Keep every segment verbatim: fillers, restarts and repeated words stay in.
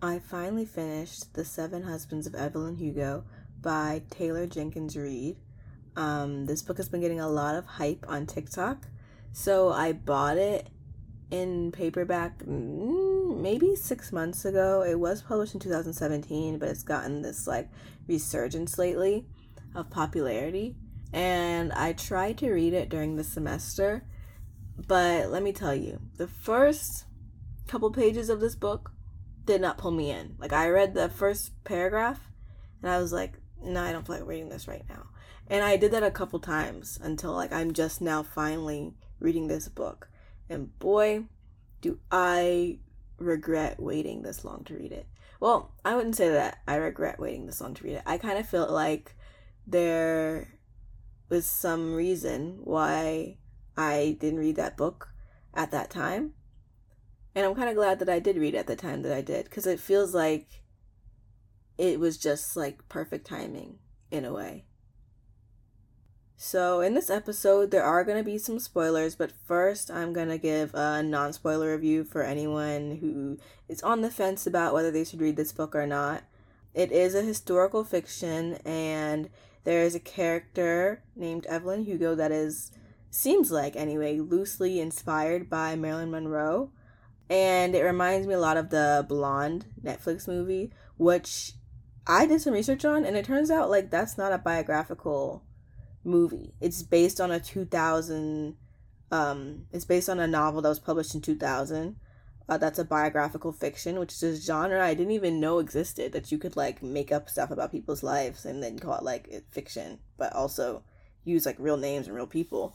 I finally finished The Seven Husbands of Evelyn Hugo by Taylor Jenkins Reid. Um, this book has been getting a lot of hype on TikTok, so I bought it in paperback maybe six months ago. It was published in two thousand seventeen, but it's gotten this like resurgence lately of popularity, and I tried to read it during the semester, but let me tell you, the first couple pages of this book did not pull me in. Like, I read the first paragraph and I was like, no, I don't feel like reading this right now. And I did that a couple times until like I'm just now finally reading this book. And boy, do I regret waiting this long to read it. Well, I wouldn't say that I regret waiting this long to read it. I kind of felt like there was some reason why I didn't read that book at that time. And I'm kind of glad that I did read it at the time that I did, because it feels like it was just like perfect timing in a way. So in this episode, there are going to be some spoilers, but first I'm going to give a non-spoiler review for anyone who is on the fence about whether they should read this book or not. It is a historical fiction, and there is a character named Evelyn Hugo that is, seems like anyway, loosely inspired by Marilyn Monroe. And it reminds me a lot of the Blonde Netflix movie, which I did some research on, and it turns out like that's not a biographical movie. It's based on a two thousand um it's based on a novel that was published in two thousand. Uh, that's a biographical fiction, which is a genre I didn't even know existed, that you could like make up stuff about people's lives and then call it like fiction, but also use like real names and real people.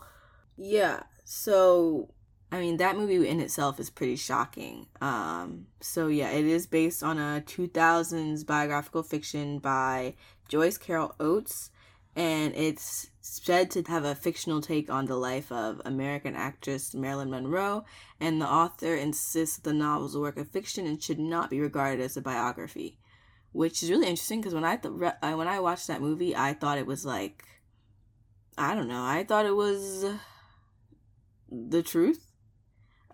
Yeah, so I mean, that movie in itself is pretty shocking. Um so yeah, it is based on a two thousands biographical fiction by Joyce Carol Oates. And it's said to have a fictional take on the life of American actress Marilyn Monroe, and the author insists the novel's a work of fiction and should not be regarded as a biography, which is really interesting because when I th- re- when I watched that movie, I thought it was like, I don't know, I thought it was the truth.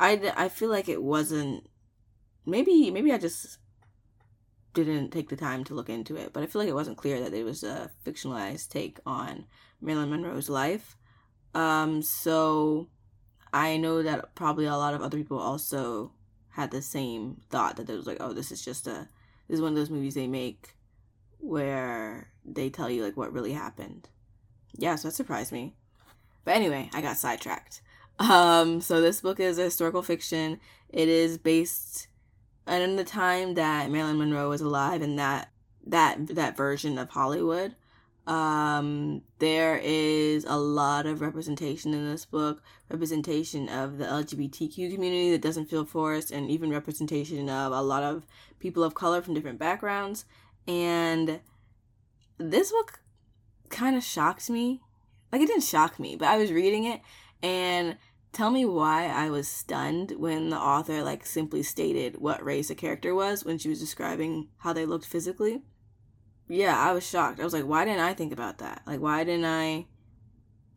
I, I feel like it wasn't, maybe maybe I just didn't take the time to look into it, but I feel like it wasn't clear that it was a fictionalized take on Marilyn Monroe's life. Um, so I know that probably a lot of other people also had the same thought, that it was like, oh, this is just a, this is one of those movies they make where they tell you like what really happened. Yeah, so that surprised me. But anyway, I got sidetracked. Um, so this book is a historical fiction. It is based and in the time that Marilyn Monroe was alive, in that that that version of Hollywood. Um, there is a lot of representation in this book, representation of the L G B T Q community that doesn't feel forced, and even representation of a lot of people of color from different backgrounds. And this book kind of shocked me. Like, it didn't shock me, but I was reading it, and tell me why I was stunned when the author like simply stated what race a character was when she was describing how they looked physically. Yeah, I was shocked. I was like, why didn't I think about that? Like, why didn't I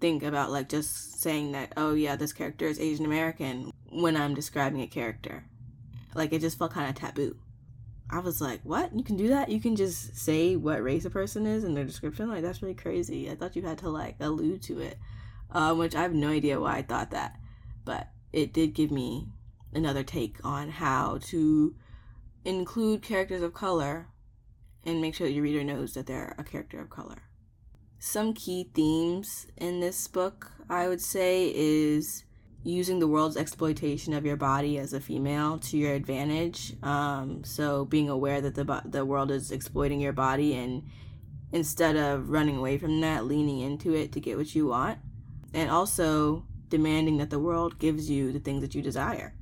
think about like just saying that, oh yeah, this character is Asian American when I'm describing a character? Like, it just felt kind of taboo. I was like, what? You can do that? You can just say what race a person is in their description? Like, that's really crazy. I thought you had to like allude to it, uh, which I have no idea why I thought that. But it did give me another take on how to include characters of color and make sure that your reader knows that they're a character of color. Some key themes in this book, I would say, is using the world's exploitation of your body as a female to your advantage. Um, so being aware that the the world is exploiting your body, and instead of running away from that, leaning into it to get what you want. And also demanding that the world gives you the things that you desire.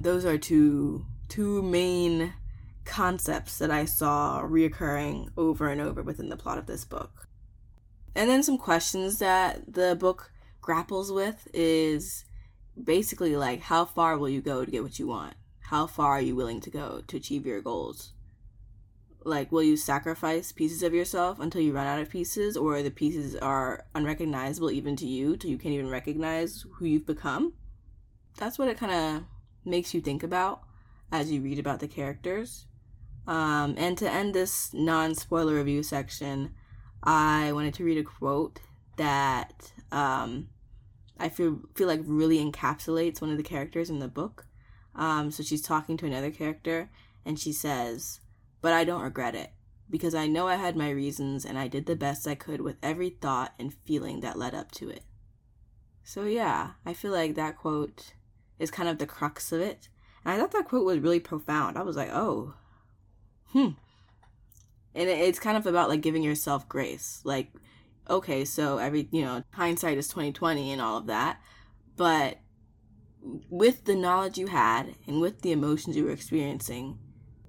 Those are two two main concepts that I saw reoccurring over and over within the plot of this book. And then some questions that the book grapples with is basically like, how far will you go to get what you want? How far are you willing to go to achieve your goals? Like, will you sacrifice pieces of yourself until you run out of pieces, or the pieces are unrecognizable even to you, till you can't even recognize who you've become? That's what it kind of makes you think about as you read about the characters. Um, and to end this non-spoiler review section, I wanted to read a quote that um, I feel feel like really encapsulates one of the characters in the book. Um, so she's talking to another character, and she says, "But I don't regret it, because I know I had my reasons, and I did the best I could with every thought and feeling that led up to it." So yeah, I feel like that quote is kind of the crux of it. And I thought that quote was really profound. I was like, oh, hmm. And it's kind of about, like, giving yourself grace. Like, okay, so every, you know, hindsight is twenty twenty and all of that. But with the knowledge you had and with the emotions you were experiencing,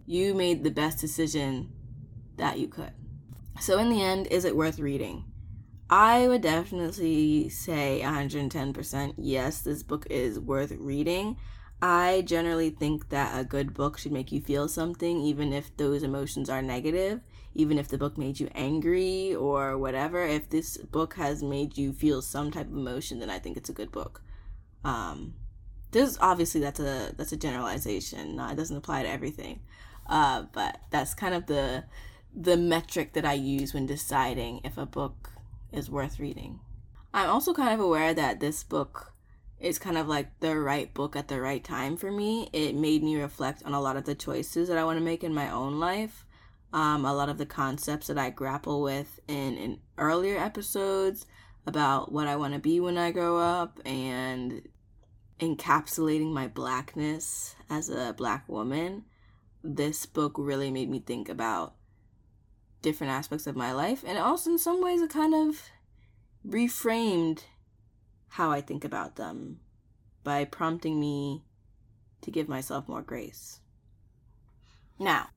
you made the best decision that you could. So in the end, is it worth reading? I would definitely say one hundred ten percent yes, this book is worth reading. I generally think that a good book should make you feel something, even if those emotions are negative, even if the book made you angry or whatever. If this book has made you feel some type of emotion, then I think it's a good book. Um, there's obviously that's a that's a generalization. No, it doesn't apply to everything, uh, but that's kind of the the metric that I use when deciding if a book is worth reading. I'm also kind of aware that this book is kind of like the right book at the right time for me. It made me reflect on a lot of the choices that I want to make in my own life, um, a lot of the concepts that I grapple with in, in earlier episodes about what I want to be when I grow up, and encapsulating my blackness as a black woman. This book really made me think about different aspects of my life, and also in some ways it kind of reframed how I think about them by prompting me to give myself more grace. Now,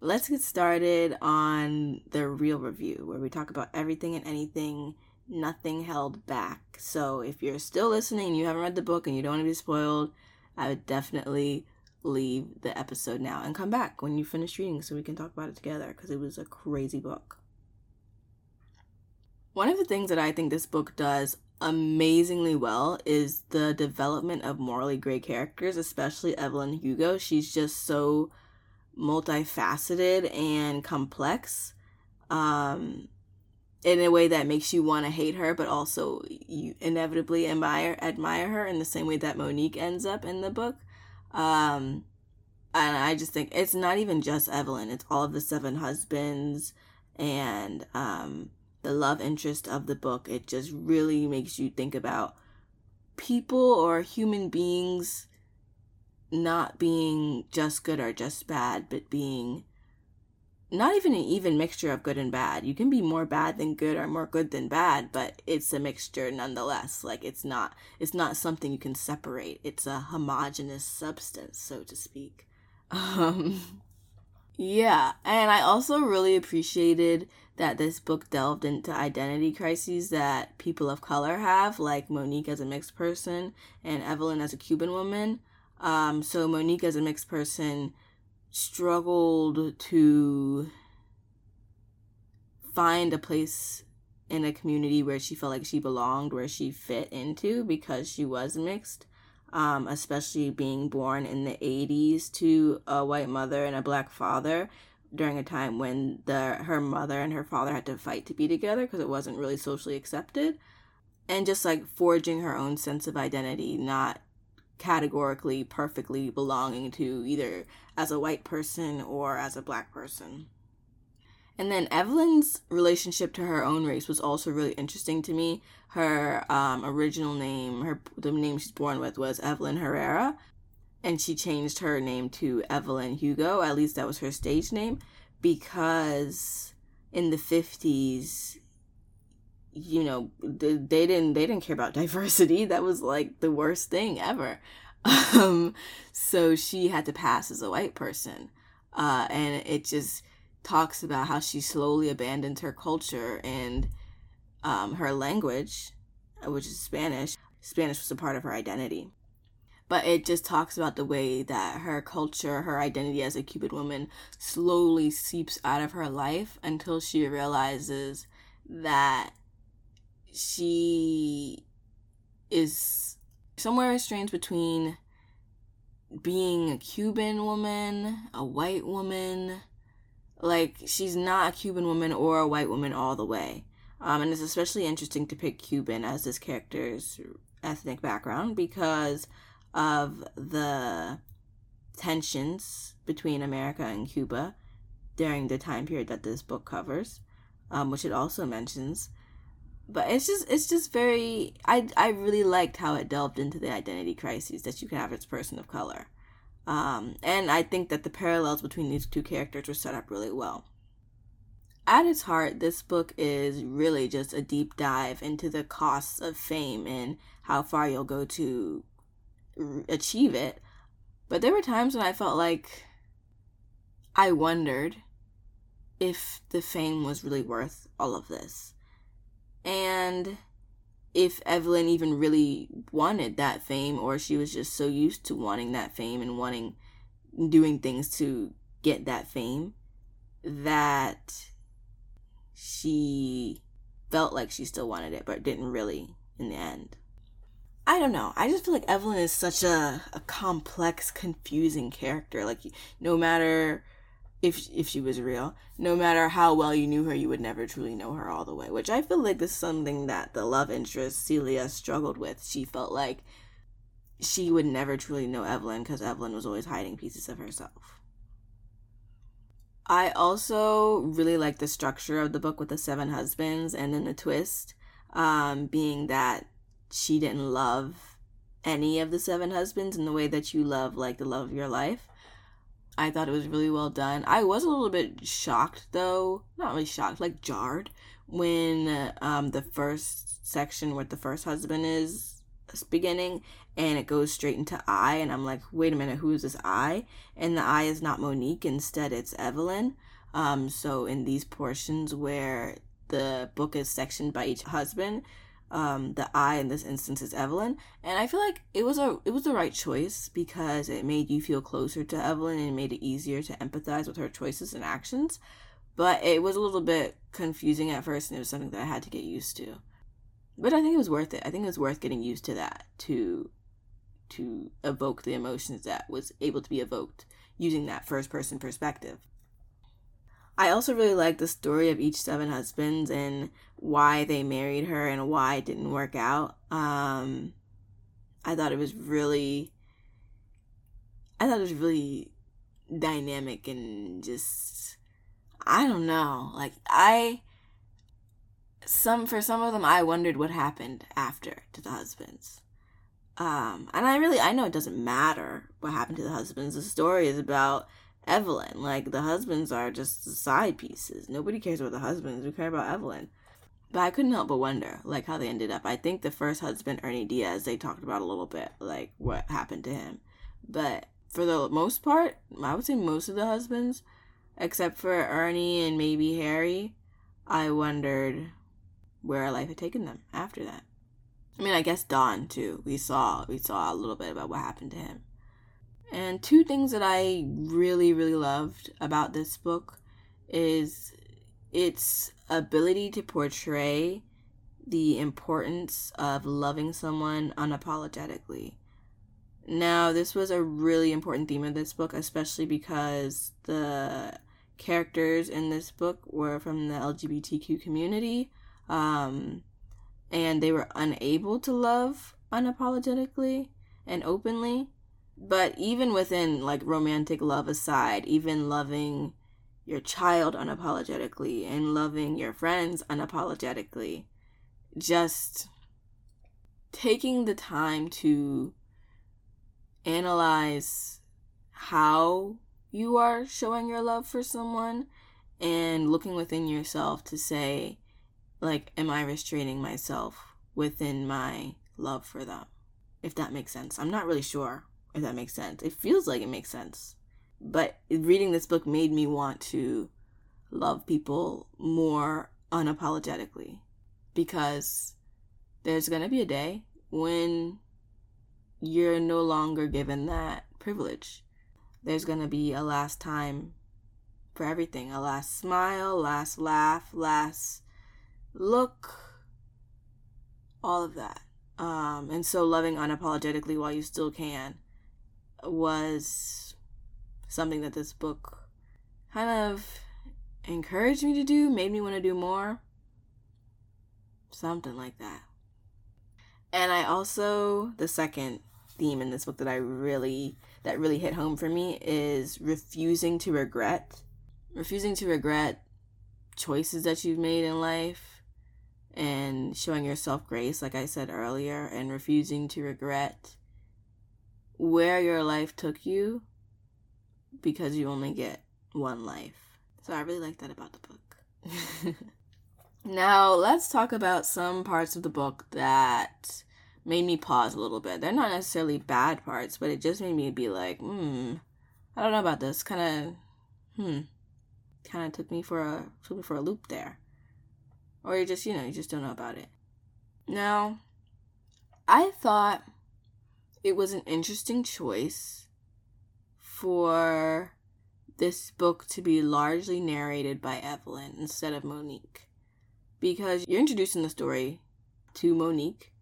let's get started on the real review, where we talk about everything and anything, nothing held back. So if you're still listening and you haven't read the book and you don't want to be spoiled, I would definitely leave the episode now and come back when you finish reading so we can talk about it together, because it was a crazy book. One of the things that I think this book does amazingly well is the development of morally gray characters, especially Evelyn Hugo. She's just so multifaceted and complex um, in a way that makes you want to hate her, but also you inevitably admire, admire her in the same way that Monique ends up in the book. Um, and I just think it's not even just Evelyn, it's all of the seven husbands and, um, the love interest of the book. It just really makes you think about people or human beings not being just good or just bad, but being not even an even mixture of good and bad. You can be more bad than good or more good than bad, but it's a mixture nonetheless. Like, it's not it's not something you can separate. It's a homogeneous substance, so to speak. Um, yeah, and I also really appreciated that this book delved into identity crises that people of color have, like Monique as a mixed person and Evelyn as a Cuban woman. Um, so Monique as a mixed person struggled to find a place in a community where she felt like she belonged, where she fit into, because she was mixed, um, especially being born in the eighties to a white mother and a black father during a time when the her mother and her father had to fight to be together because it wasn't really socially accepted, and just like forging her own sense of identity, not categorically perfectly belonging to either as a white person or as a black person. And then Evelyn's relationship to her own race was also really interesting to me. Her um, original name, her the name she's born with, was Evelyn Herrera, and she changed her name to Evelyn Hugo, at least that was her stage name, because in the fifties, you know, they, they didn't they didn't care about diversity. That was like the worst thing ever. Um, so she had to pass as a white person. Uh, and it just talks about how she slowly abandons her culture and um, her language, which is Spanish. Spanish was a part of her identity. But it just talks about the way that her culture, her identity as a Cuban woman, slowly seeps out of her life until she realizes that she is somewhere strange between being a Cuban woman, a white woman. Like, she's not a Cuban woman or a white woman all the way. Um, and it's especially interesting to pick Cuban as this character's ethnic background because of the tensions between America and Cuba during the time period that this book covers, um, which it also mentions. But it's just it's just very... I, I really liked how it delved into the identity crises that you can have as a person of color. Um, and I think that the parallels between these two characters were set up really well. At its heart, this book is really just a deep dive into the costs of fame and how far you'll go to achieve it. But there were times when I felt like I wondered if the fame was really worth all of this. And if Evelyn even really wanted that fame, or she was just so used to wanting that fame and wanting, doing things to get that fame, that she felt like she still wanted it, but didn't really in the end. I don't know. I just feel like Evelyn is such a, a complex, confusing character. Like, no matter... If if she was real, no matter how well you knew her, you would never truly know her all the way, which I feel like this is something that the love interest, Celia, struggled with. She felt like she would never truly know Evelyn because Evelyn was always hiding pieces of herself. I also really like the structure of the book with the seven husbands and then the twist, um, being that she didn't love any of the seven husbands in the way that you love, like, the love of your life. I thought it was really well done. I was a little bit shocked, though. Not really shocked, like jarred, when um, the first section where the first husband is beginning, and it goes straight into I, and I'm like, wait a minute, who is this I? And the I is not Monique. Instead, it's Evelyn. Um, so in these portions where the book is sectioned by each husband, um, the I in this instance is Evelyn, and I feel like it was a it was the right choice because it made you feel closer to Evelyn and made it easier to empathize with her choices and actions. But it was a little bit confusing at first, and it was something that I had to get used to. But I think it was worth it. I think it was worth getting used to that to to evoke the emotions that was able to be evoked using that first person perspective. I also really like the story of each seven husbands and why they married her and why it didn't work out. Um, I thought it was really, I thought it was really dynamic and just, I don't know. Like I, some, for some of them, I wondered what happened after to the husbands. Um, and I really, I know it doesn't matter what happened to the husbands. The story is about Evelyn. Like, the husbands are just side pieces. Nobody cares about the husbands. We care about Evelyn. But I couldn't help but wonder, like, how they ended up. I think the first husband, Ernie Diaz, they talked about a little bit, like, what happened to him. But for the most part, I would say most of the husbands, except for Ernie and maybe Harry, I wondered where life had taken them after that. I mean, I guess Don, too. We saw, we saw a little bit about what happened to him. And two things that I really, really loved about this book is its ability to portray the importance of loving someone unapologetically. Now, this was a really important theme of this book, especially because the characters in this book were from the L G B T Q community, um, and they were unable to love unapologetically and openly. But even within, like, romantic love aside, even loving your child unapologetically and loving your friends unapologetically, just taking the time to analyze how you are showing your love for someone and looking within yourself to say, like, am I restraining myself within my love for them? If that makes sense. I'm not really sure. If that makes sense. It feels like it makes sense. But reading this book made me want to love people more unapologetically. Because there's going to be a day when you're no longer given that privilege. There's going to be a last time for everything. A last smile, last laugh, last look. All of that. Um, and so loving unapologetically while you still can was something that this book kind of encouraged me to do, made me want to do more. Something like that. And I also, the second theme in this book that I really, that really hit home for me is refusing to regret. Refusing to regret choices that you've made in life and showing yourself grace, like I said earlier, and refusing to regret where your life took you because you only get one life. So I really like that about the book. Now, let's talk about some parts of the book that made me pause a little bit. They're not necessarily bad parts, but it just made me be like, hmm, I don't know about this. Kind of, hmm, kind of took me for a took me for a loop there. Or you just, you know, you just don't know about it. Now, I thought it was an interesting choice for this book to be largely narrated by Evelyn instead of Monique. Because you're introducing the story to Monique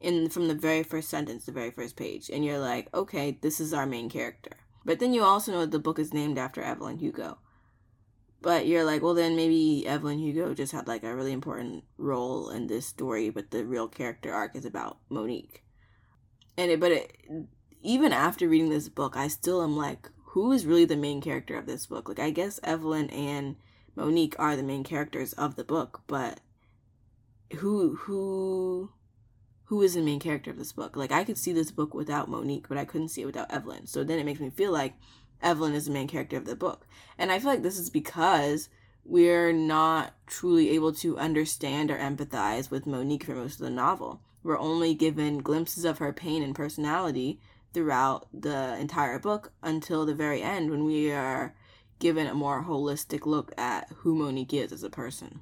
in from the very first sentence, the very first page. And you're like, okay, this is our main character. But then you also know that the book is named after Evelyn Hugo. But you're like, well, then maybe Evelyn Hugo just had like a really important role in this story, but the real character arc is about Monique. And it, but it, even after reading this book, I still am like, who is really the main character of this book? Like, I guess Evelyn and Monique are the main characters of the book, but who who who is the main character of this book? Like, I could see this book without Monique, but I couldn't see it without Evelyn. So then it makes me feel like Evelyn is the main character of the book. And I feel like this is because we're not truly able to understand or empathize with Monique for most of the novel. We're only given glimpses of her pain and personality throughout the entire book until the very end, when we are given a more holistic look at who Monique is as a person.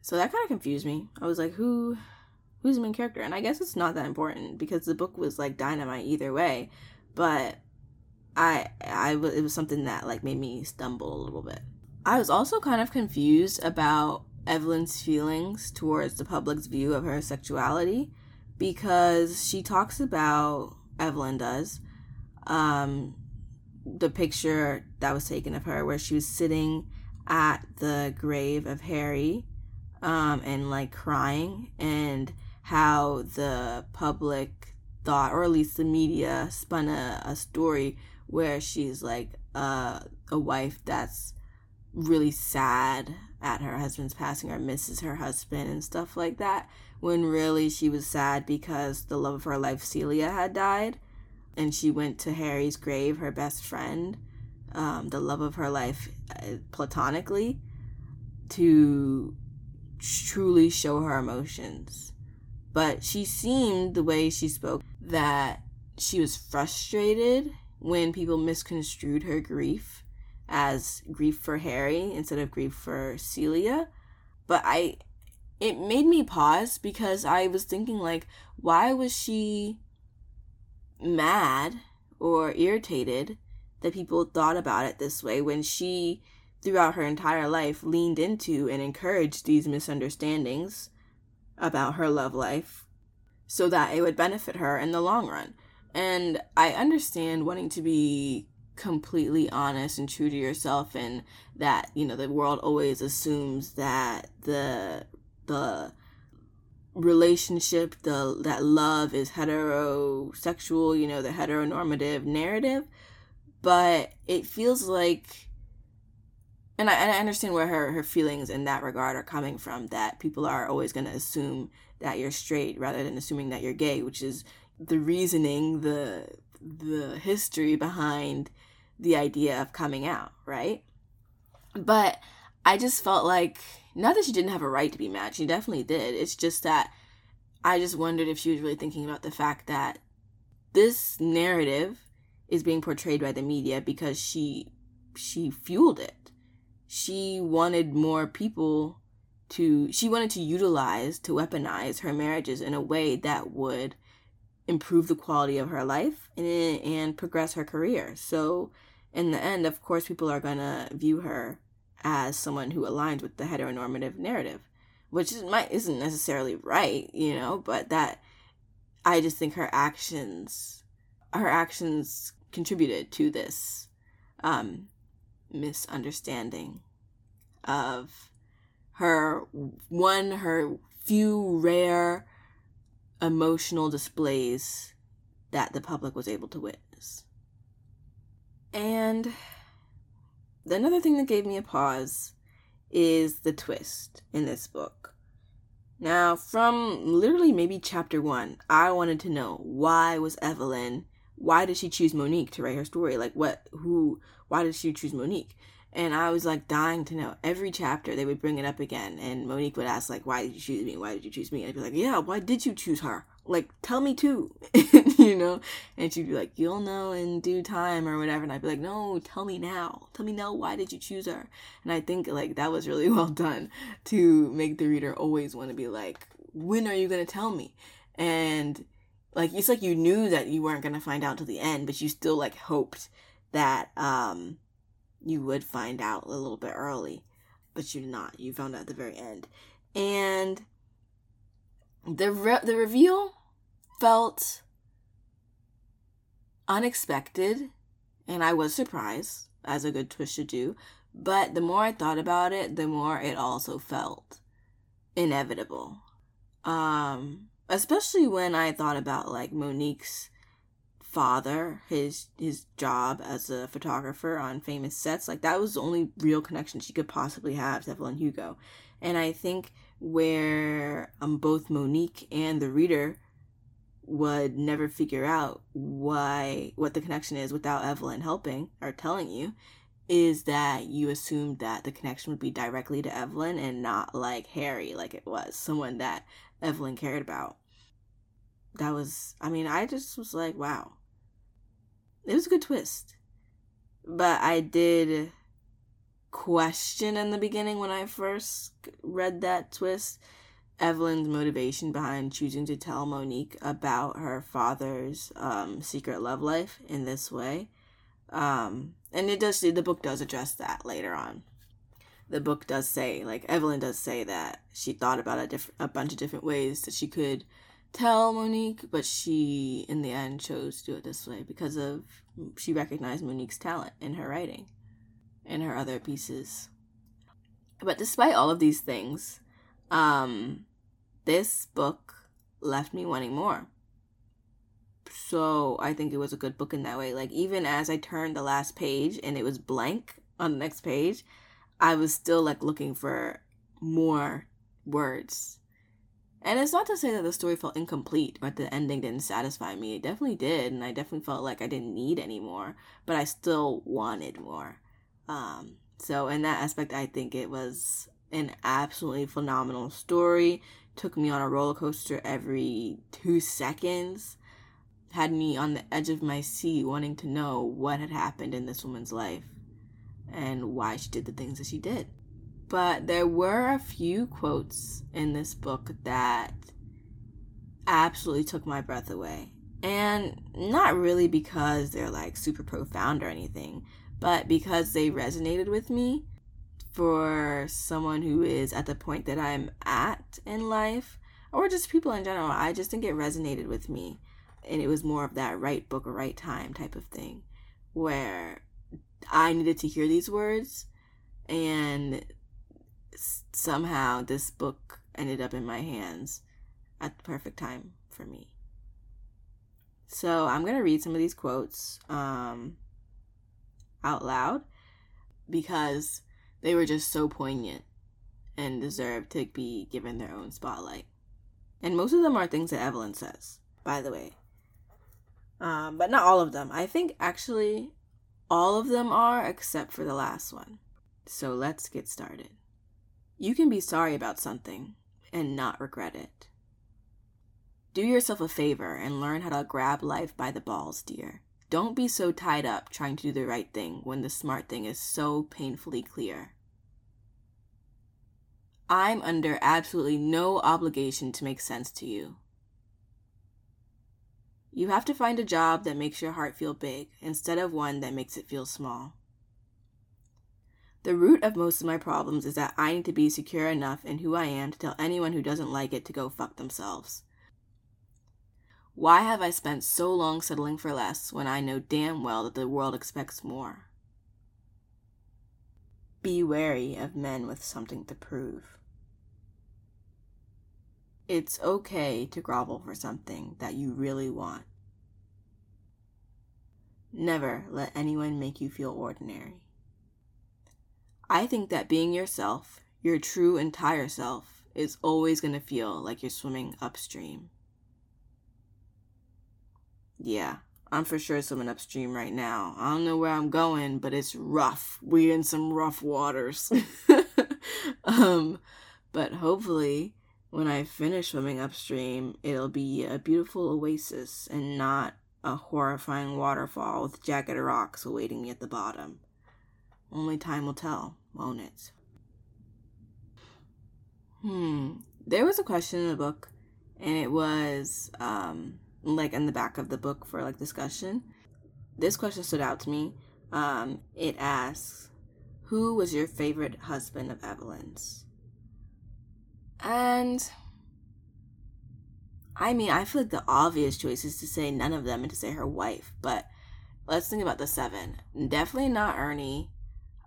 So that kind of confused me. I was like, who, who's the main character? And I guess it's not that important because the book was like dynamite either way. But I, I, it was something that like made me stumble a little bit. I was also kind of confused about Evelyn's feelings towards the public's view of her sexuality, because she talks about, Evelyn does, um, the picture that was taken of her where she was sitting at the grave of Harry um, and like crying, and how the public thought, or at least the media, spun a, a story where she's like uh, a wife that's really sad at her husband's passing or misses her husband and stuff like that, when really she was sad because the love of her life, Celia, had died. And she went to Harry's grave, her best friend, um, the love of her life, uh, platonically, to truly show her emotions. But she seemed, the way she spoke, that she was frustrated when people misconstrued her grief as grief for Harry instead of grief for Celia. But I, it made me pause, because I was thinking, like, why was she mad or irritated that people thought about it this way, when she throughout her entire life leaned into and encouraged these misunderstandings about her love life so that it would benefit her in the long run? And I understand wanting to be completely honest and true to yourself, and that, you know, the world always assumes that the the relationship, the that love is heterosexual, you know, the heteronormative narrative. But it feels like, and I, and I understand where her, her feelings in that regard are coming from, that people are always going to assume that you're straight rather than assuming that you're gay, which is the reasoning, the the history behind the idea of coming out, right? But I just felt like, not that she didn't have a right to be mad, she definitely did. It's just that I just wondered if she was really thinking about the fact that this narrative is being portrayed by the media because she she fueled it. She wanted more people to, she wanted to utilize, to weaponize her marriages in a way that would improve the quality of her life and, and progress her career. So in the end, of course, people are going to view her as someone who aligns with the heteronormative narrative, which is, might, isn't necessarily right, you know, but that, I just think her actions her actions contributed to this um, misunderstanding of her, one, her few rare emotional displays that the public was able to witness. And another thing that gave me a pause is the twist in this book. Now, from literally maybe chapter one, I wanted to know, why was Evelyn, why did she choose Monique to write her story? Like, what, who, why did she choose Monique? And I was, like, dying to know. Every chapter, they would bring it up again, and Monique would ask, like, why did you choose me? Why did you choose me? And I'd be like, yeah, why did you choose her? Like, tell me too, you know? And she'd be like, you'll know in due time or whatever. And I'd be like, no, tell me now. Tell me now, why did you choose her? And I think, like, that was really well done to make the reader always want to be like, when are you going to tell me? And, like, it's like you knew that you weren't going to find out till the end, but you still, like, hoped that um, you would find out a little bit early. But you did not. You found out at the very end. And The re- the reveal felt unexpected, and I was surprised, as a good twist should do, but the more I thought about it, the more it also felt inevitable. Um, especially when I thought about, like, Monique's father, his his job as a photographer on famous sets. Like, that was the only real connection she could possibly have to Evelyn Hugo. And I think where um, both Monique and the reader would never figure out why, what the connection is without Evelyn helping or telling you, is that you assumed that the connection would be directly to Evelyn and not, like, Harry, like it was someone that Evelyn cared about. That was, I mean, I just was like, wow. It was a good twist. But I did question in the beginning when I first read that twist, Evelyn's motivation behind choosing to tell Monique about her father's um, secret love life in this way. Um, and it does, the book does address that later on. The book does say, like, Evelyn does say that she thought about a, diff- a bunch of different ways that she could tell Monique, but she, in the end, chose to do it this way because of, she recognized Monique's talent in her writing and her other pieces. But despite all of these things, um, this book left me wanting more. So I think it was a good book in that way. Like, even as I turned the last page and it was blank on the next page, I was still, like, looking for more words. And it's not to say that the story felt incomplete, but the ending didn't satisfy me. It definitely did, and I definitely felt like I didn't need any more, but I still wanted more. Um, so in that aspect, I think it was an absolutely phenomenal story. Took me on a roller coaster every two seconds. Had me on the edge of my seat wanting to know what had happened in this woman's life and why she did the things that she did. But there were a few quotes in this book that absolutely took my breath away. And not really because they're, like, super profound or anything, but because they resonated with me. For someone who is at the point that I'm at in life, or just people in general, I just think it resonated with me. And it was more of that right book, right time type of thing, where I needed to hear these words, and somehow this book ended up in my hands at the perfect time for me. So I'm going to read some of these quotes Um... out loud, because they were just so poignant and deserved to be given their own spotlight. And most of them are things that Evelyn says, by the way. Um, but not all of them. I think actually all of them are, except for the last one. So let's get started. You can be sorry about something and not regret it. Do yourself a favor and learn how to grab life by the balls, dear. Don't be so tied up trying to do the right thing when the smart thing is so painfully clear. I'm under absolutely no obligation to make sense to you. You have to find a job that makes your heart feel big instead of one that makes it feel small. The root of most of my problems is that I need to be secure enough in who I am to tell anyone who doesn't like it to go fuck themselves. Why have I spent so long settling for less when I know damn well that the world expects more? Be wary of men with something to prove. It's okay to grovel for something that you really want. Never let anyone make you feel ordinary. I think that being yourself, your true entire self, is always going to feel like you're swimming upstream. Yeah, I'm for sure swimming upstream right now. I don't know where I'm going, but it's rough. We're in some rough waters. um, but hopefully, when I finish swimming upstream, it'll be a beautiful oasis and not a horrifying waterfall with jagged rocks awaiting me at the bottom. Only time will tell, won't it? Hmm. There was a question in the book, and it was, um... like in the back of the book for like discussion. This question stood out to me. Um, it asks, who was your favorite husband of Evelyn's? And I mean, I feel like the obvious choice is to say none of them and to say her wife, but let's think about the seven. Definitely not Ernie,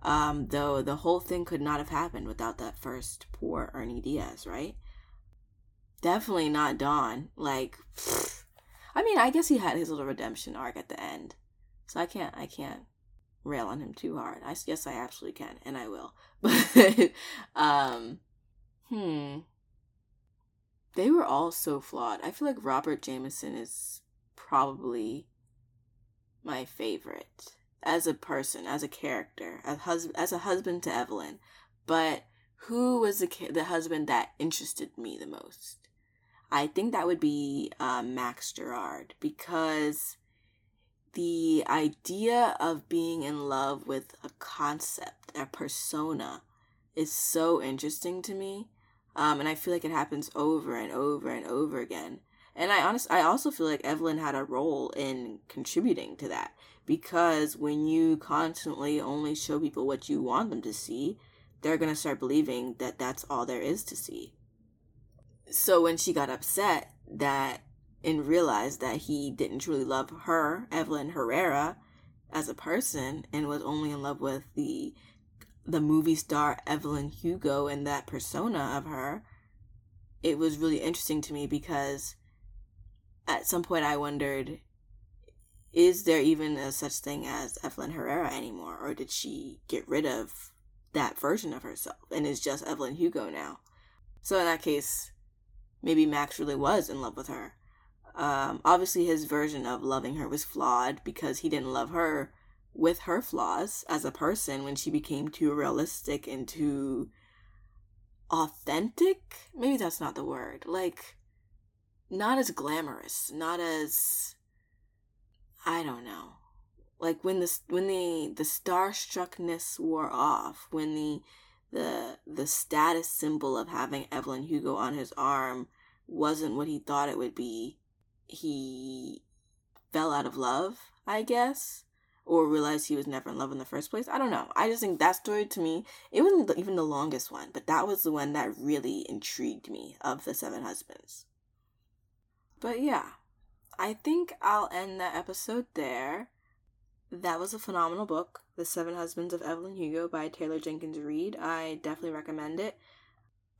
um, though the whole thing could not have happened without that first poor Ernie Diaz, right? Definitely not Don. Like, pfft. I mean, I guess he had his little redemption arc at the end, so I can't, I can't rail on him too hard. I yes, I absolutely can, and I will. But, um, hmm, they were all so flawed. I feel like Robert Jameson is probably my favorite as a person, as a character, as husband, as a husband to Evelyn. But who was the the husband that interested me the most? I think that would be uh, Max Gerard, because the idea of being in love with a concept, a persona, is so interesting to me. Um, and I feel like it happens over and over and over again. And I honest, I also feel like Evelyn had a role in contributing to that, because when you constantly only show people what you want them to see, they're going to start believing that that's all there is to see. So when she got upset that and realized that he didn't truly love her, Evelyn Herrera, as a person, and was only in love with the the movie star Evelyn Hugo and that persona of her, it was really interesting to me, because at some point I wondered, is there even a such thing as Evelyn Herrera anymore, or did she get rid of that version of herself and is just Evelyn Hugo now? So in that case, maybe Max really was in love with her. Um, obviously, his version of loving her was flawed, because he didn't love her with her flaws as a person when she became too realistic and too authentic. Maybe that's not the word. Like, not as glamorous, not as, I don't know. Like, when the when the, the starstruckness wore off, when the the the status symbol of having Evelyn Hugo on his arm wasn't what he thought it would be, he fell out of love, I guess, or realized he was never in love in the first place. I don't know. I just think that story, to me, it wasn't even the longest one, but that was the one that really intrigued me of the Seven Husbands. But yeah, I think I'll end that episode there. That was a phenomenal book, The Seven Husbands of Evelyn Hugo by Taylor Jenkins Reid. I definitely recommend it.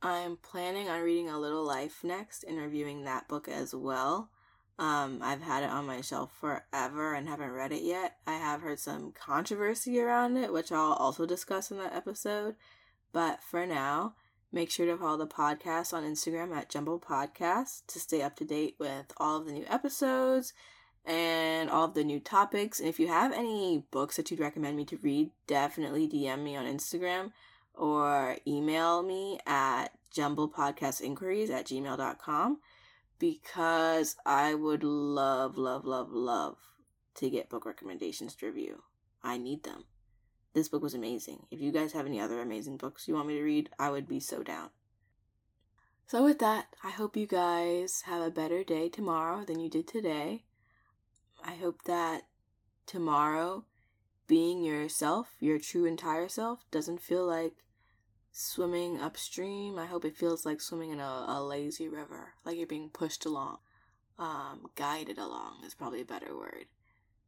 I'm planning on reading A Little Life next and reviewing that book as well. Um, I've had it on my shelf forever and haven't read it yet. I have heard some controversy around it, which I'll also discuss in that episode. But for now, make sure to follow the podcast on Instagram at Jumble Podcast to stay up to date with all of the new episodes and all of the new topics. And if you have any books that you'd recommend me to read, definitely D M me on Instagram or email me at jumblepodcastinquiries at gmail dot com, because I would love, love, love, love to get book recommendations to review. I need them. This book was amazing. If you guys have any other amazing books you want me to read, I would be so down. So with that, I hope you guys have a better day tomorrow than you did today. I hope that tomorrow, being yourself, your true entire self, doesn't feel like swimming upstream. I hope it feels like swimming in a, a lazy river, like you're being pushed along. um, guided along is probably a better word,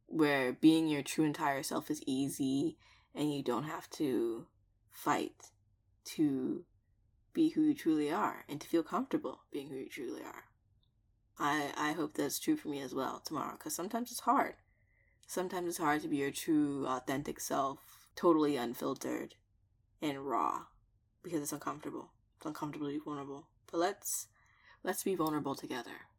where being your true entire self is easy and you don't have to fight to be who you truly are and to feel comfortable being who you truly are. I, I hope that's true for me as well tomorrow, because sometimes it's hard. Sometimes it's hard to be your true, authentic self, totally unfiltered and raw, because it's uncomfortable. It's uncomfortably vulnerable. But let's let's be vulnerable together.